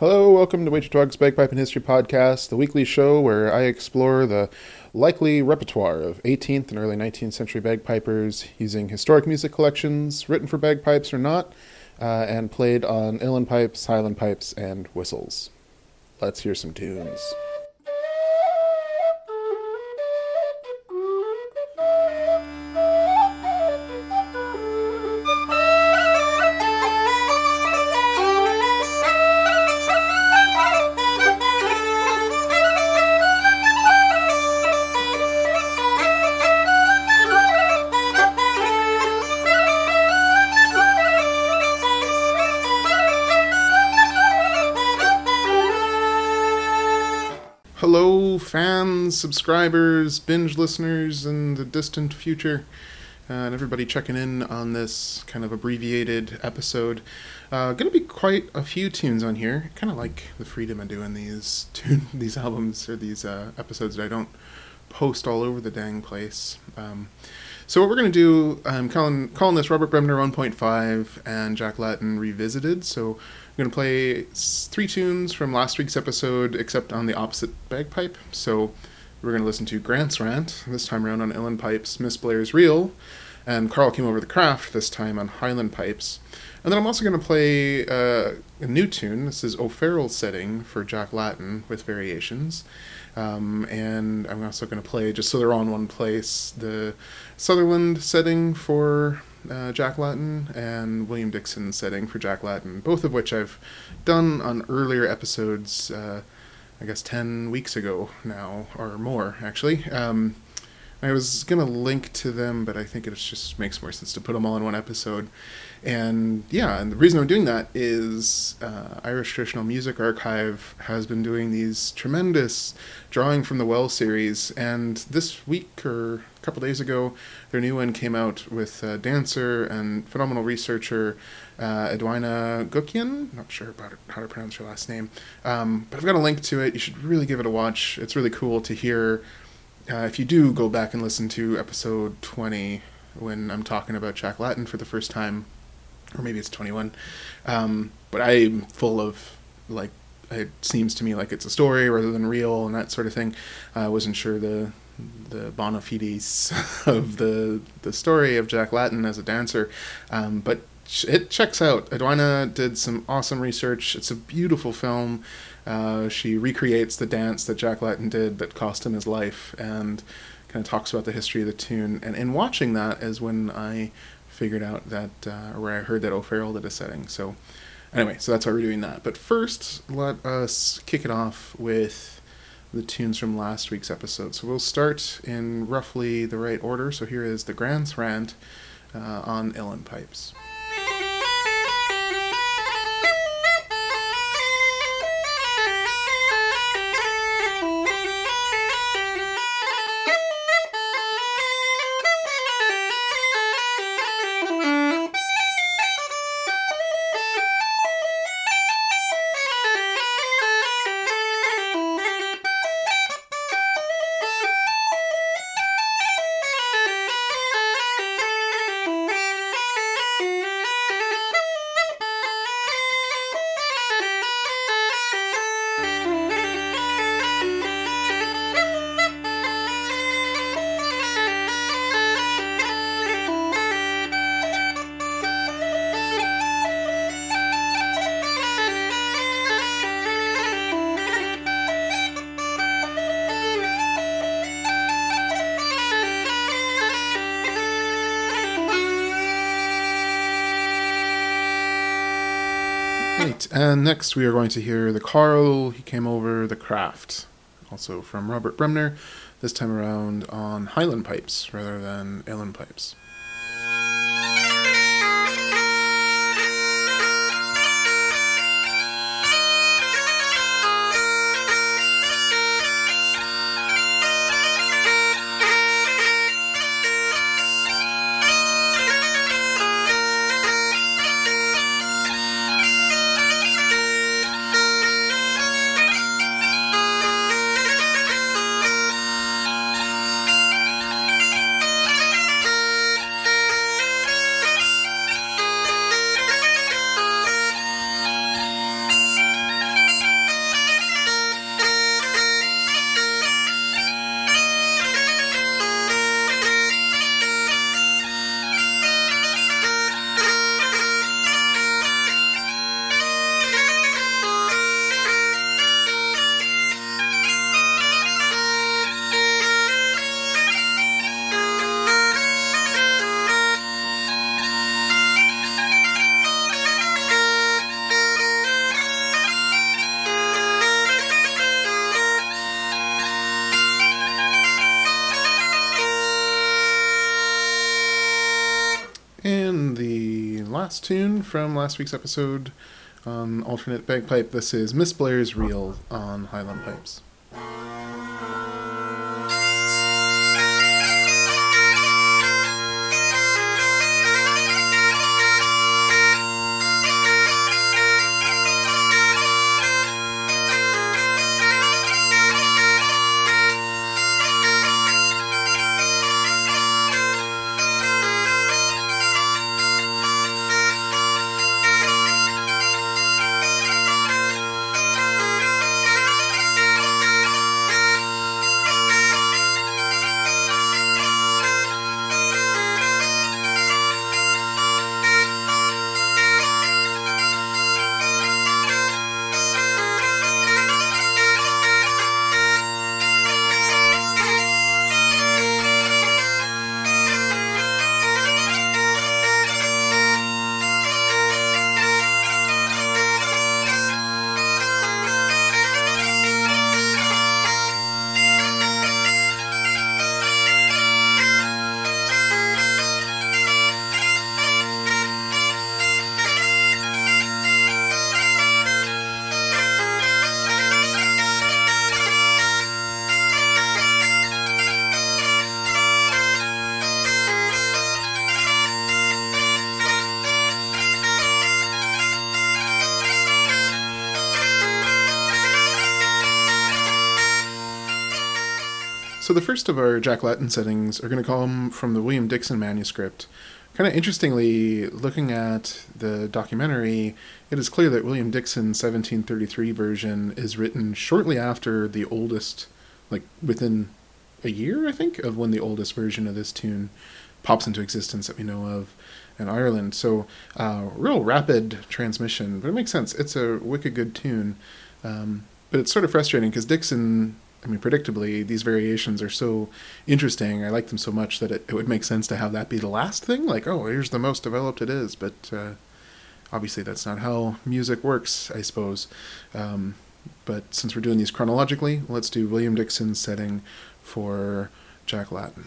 Hello, welcome to Wager Dog's Bagpipe and History Podcast, the weekly show where I explore the likely repertoire of 18th and early 19th century bagpipers using historic music collections, written for bagpipes or not, and played on Uilleann pipes, Highland pipes, and whistles. Let's hear some tunes. Subscribers, binge listeners in the distant future, and everybody checking in on this kind of abbreviated episode. Gonna be quite a few tunes on here. Kind of like the freedom of doing these albums or these episodes that I don't post all over the dang place. So what we're gonna do, I'm calling this Robert Bremner 1.5 and Jack Lattin Revisited. So I'm gonna play three tunes from last week's episode, except on the opposite bagpipe. So we're going to listen to Grant's Rant, this time around on Uilleann pipes, Miss Blair's Reel, and Carl Came Over the Craft, this time on Highland pipes. And then I'm also going to play a new tune. This is O'Farrell's setting for Jack Lattin with variations. And I'm also going to play, just so they're all in one place, the Sutherland setting for Jack Lattin and William Dixon setting for Jack Lattin, both of which I've done on earlier episodes, I guess 10 weeks ago now, or more, actually. I was going to link to them, but I think it just makes more sense to put them all in one episode. And yeah, and the reason I'm doing that is Irish Traditional Music Archive has been doing these tremendous Drawing from the Well series, and this week, or a couple days ago, their new one came out with dancer and phenomenal researcher Edwina Guckian. Not sure about how to pronounce her last name, but I've got a link to it. You should really give it a watch. It's really cool to hear. If you do go back and listen to episode 20, when I'm talking about Jack Lattin for the first time, or maybe it's 21, but I'm full of, like, it seems to me like it's a story rather than real and that sort of thing. I wasn't sure the bona fides of the story of Jack Lattin as a dancer, but it checks out. Edwina did some awesome research. It's a beautiful film. She recreates the dance that Jack Lattin did that cost him his life, and kind of talks about the history of the tune. And in watching that is when I figured out that, or I heard that O'Farrell did a setting. So anyway, so that's why we're doing that. But first, let us kick it off with the tunes from last week's episode. So we'll start in roughly the right order. So here is the Grant's Rant on Uilleann pipes. And next we are going to hear the Carl Came Over the Craft, also from Robert Bremner, this time around on Highland pipes rather than Uilleann pipes. last tune from last week's episode on alternate bagpipe. This is Miss Blair's Reel on Highland Pipes. So the first of our Jack Lattin settings are going to come from the William Dixon manuscript. Kind of interestingly, looking at the documentary, it is clear that William Dixon's 1733 version is written shortly after the oldest, like within a year, I think, of when the oldest version of this tune pops into existence that we know of in Ireland. So real rapid transmission, but it makes sense. It's a wicked good tune, but it's sort of frustrating because Dixon... I mean, predictably, these variations are so interesting. I like them so much that it would make sense to have that be the last thing. Like, oh, here's the most developed it is. But obviously that's not how music works, I suppose. But since we're doing these chronologically, let's do William Dixon's setting for Jack Lattin.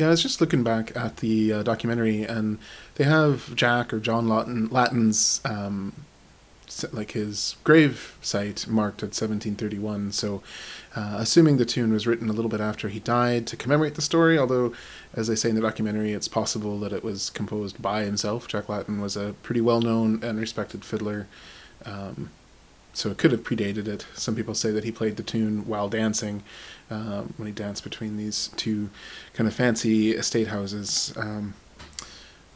Yeah, I was just looking back at the documentary, and they have Jack or John Lattin's, like his grave site marked at 1731. So, assuming the tune was written a little bit after he died to commemorate the story, although, as they say in the documentary, it's possible that it was composed by himself. Jack Lattin was a pretty well-known and respected fiddler, so it could have predated it. Some people say that he played the tune while dancing, when he danced between these two kind of fancy estate houses. I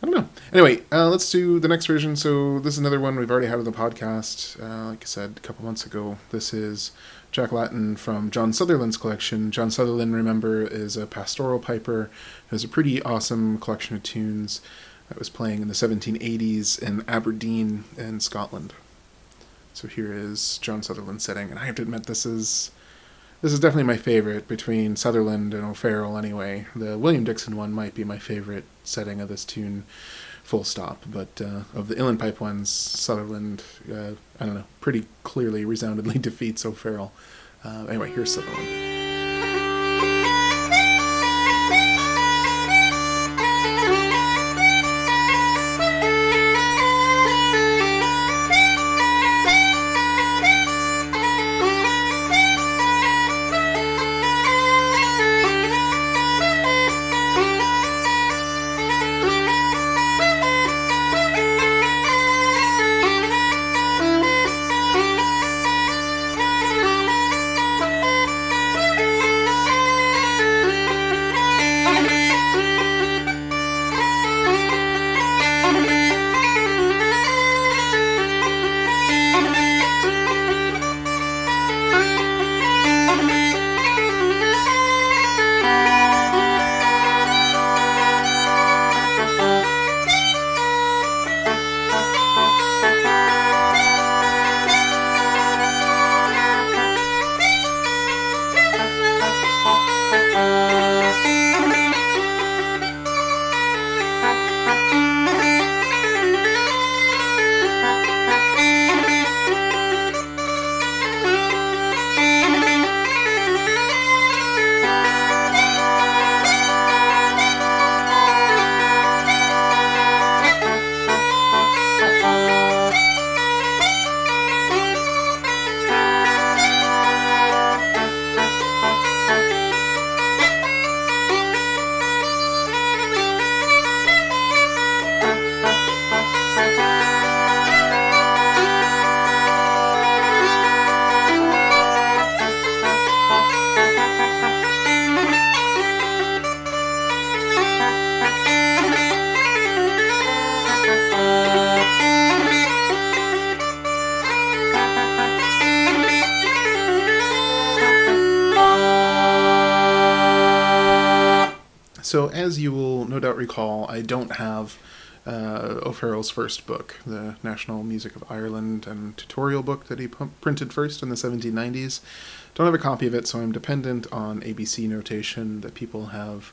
don't know. Anyway, let's do the next version. So this is another one we've already had on the podcast, like I said, a couple months ago. This is Jack Lattin from John Sutherland's collection. John Sutherland, remember, is a pastoral piper. It was a pretty awesome collection of tunes that was playing in the 1780s in Aberdeen in Scotland. So here is John Sutherland's setting, and I have to admit this is definitely my favorite between Sutherland and O'Farrell anyway. The William Dixon one might be my favorite setting of this tune, full stop, but of the Uilleann pipe ones, Sutherland, I don't know, pretty clearly, resoundingly defeats O'Farrell. Anyway, here's Sutherland. So as you will no doubt recall, I don't have O'Farrell's first book, the National Music of Ireland and tutorial book that he printed first in the 1790s. Don't have a copy of it, so I'm dependent on ABC notation that people have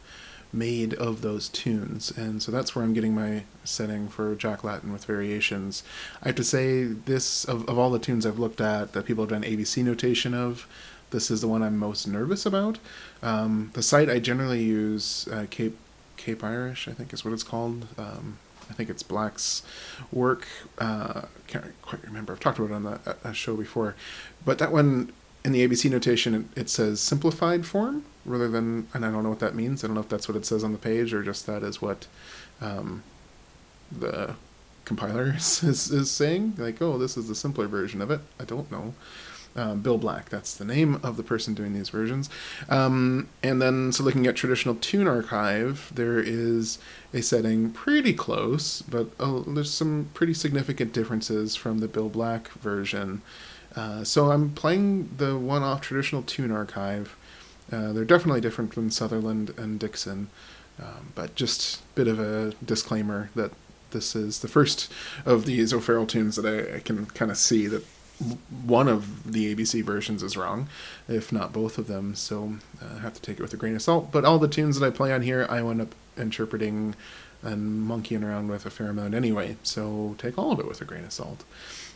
made of those tunes. And so that's where I'm getting my setting for Jack Lattin with variations. I have to say, this, of all the tunes I've looked at that people have done ABC notation of, this is the one I'm most nervous about. The site I generally use, Cape Irish, I think is what it's called. I think it's Black's work. Can't quite remember. I've talked about it on a show before. But that one, in the ABC notation, it says simplified form rather than, and I don't know what that means. I don't know if that's what it says on the page or just that is what the compiler is saying. Like, oh, this is the simpler version of it. I don't know. Bill Black, that's the name of the person doing these versions. And then, so looking at Traditional Tune Archive, there is a setting pretty close, but there's some pretty significant differences from the Bill Black version. So I'm playing the one off Traditional Tune Archive. They're definitely different from Sutherland and Dixon, but just a bit of a disclaimer that this is the first of these O'Farrell tunes that I can kind of see that one of the ABC versions is wrong, if not both of them, so I have to take it with a grain of salt. But all the tunes that I play on here, I wind up interpreting and monkeying around with a fair amount anyway, so take all of it with a grain of salt.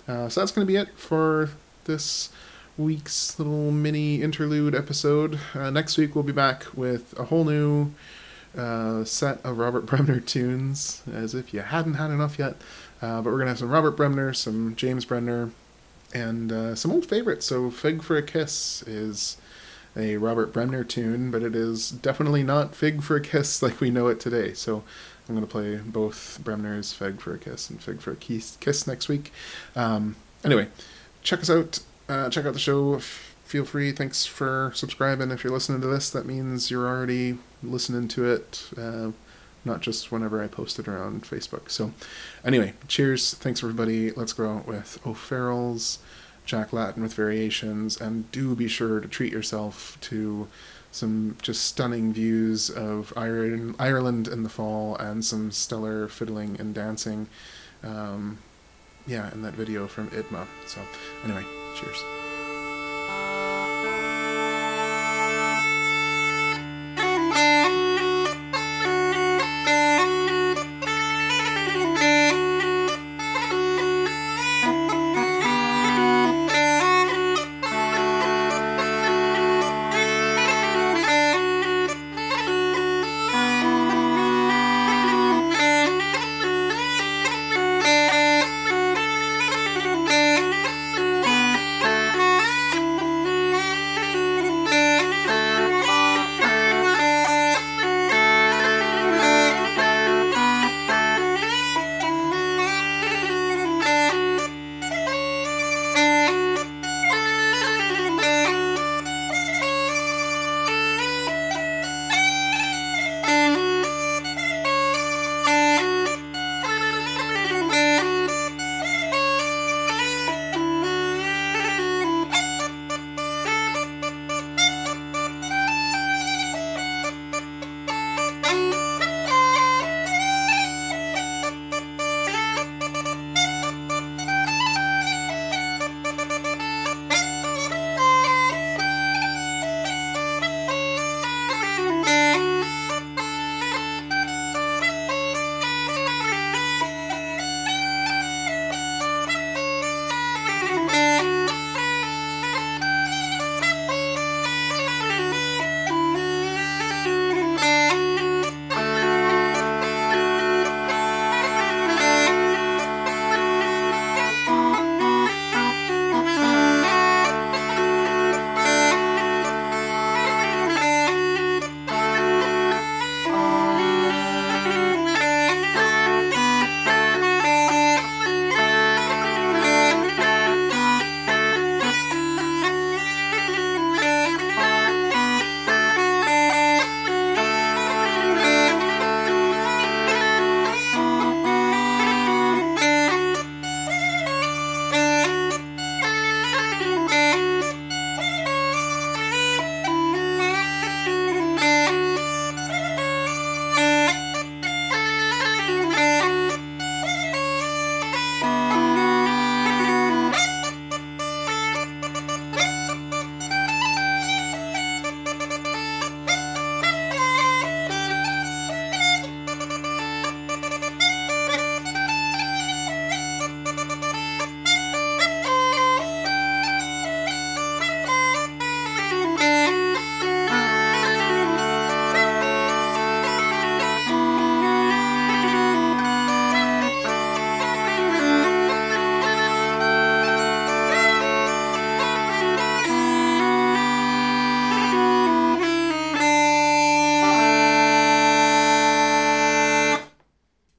So that's going to be it for this week's little mini interlude episode. Next week we'll be back with a whole new set of Robert Bremner tunes, as if you hadn't had enough yet. But we're going to have some Robert Bremner, some James Bremner, and some old favorites. So Fig for a Kiss is a Robert Bremner tune, but it is definitely not Fig for a Kiss like we know it today. So I'm going to play both Bremner's, Fig for a Kiss and Fig for a Kiss, next week. Anyway, check us out. Check out the show. Feel free. Thanks for subscribing. If you're listening to this, that means you're already listening to it, not just whenever I post it around Facebook. So anyway, cheers. Thanks, everybody. Let's go out with O'Farrell's Jack Lattin with variations, and do be sure to treat yourself to some just stunning views of Ireland in the fall and some stellar fiddling and dancing. Yeah, and that video from IDMA. So anyway, cheers.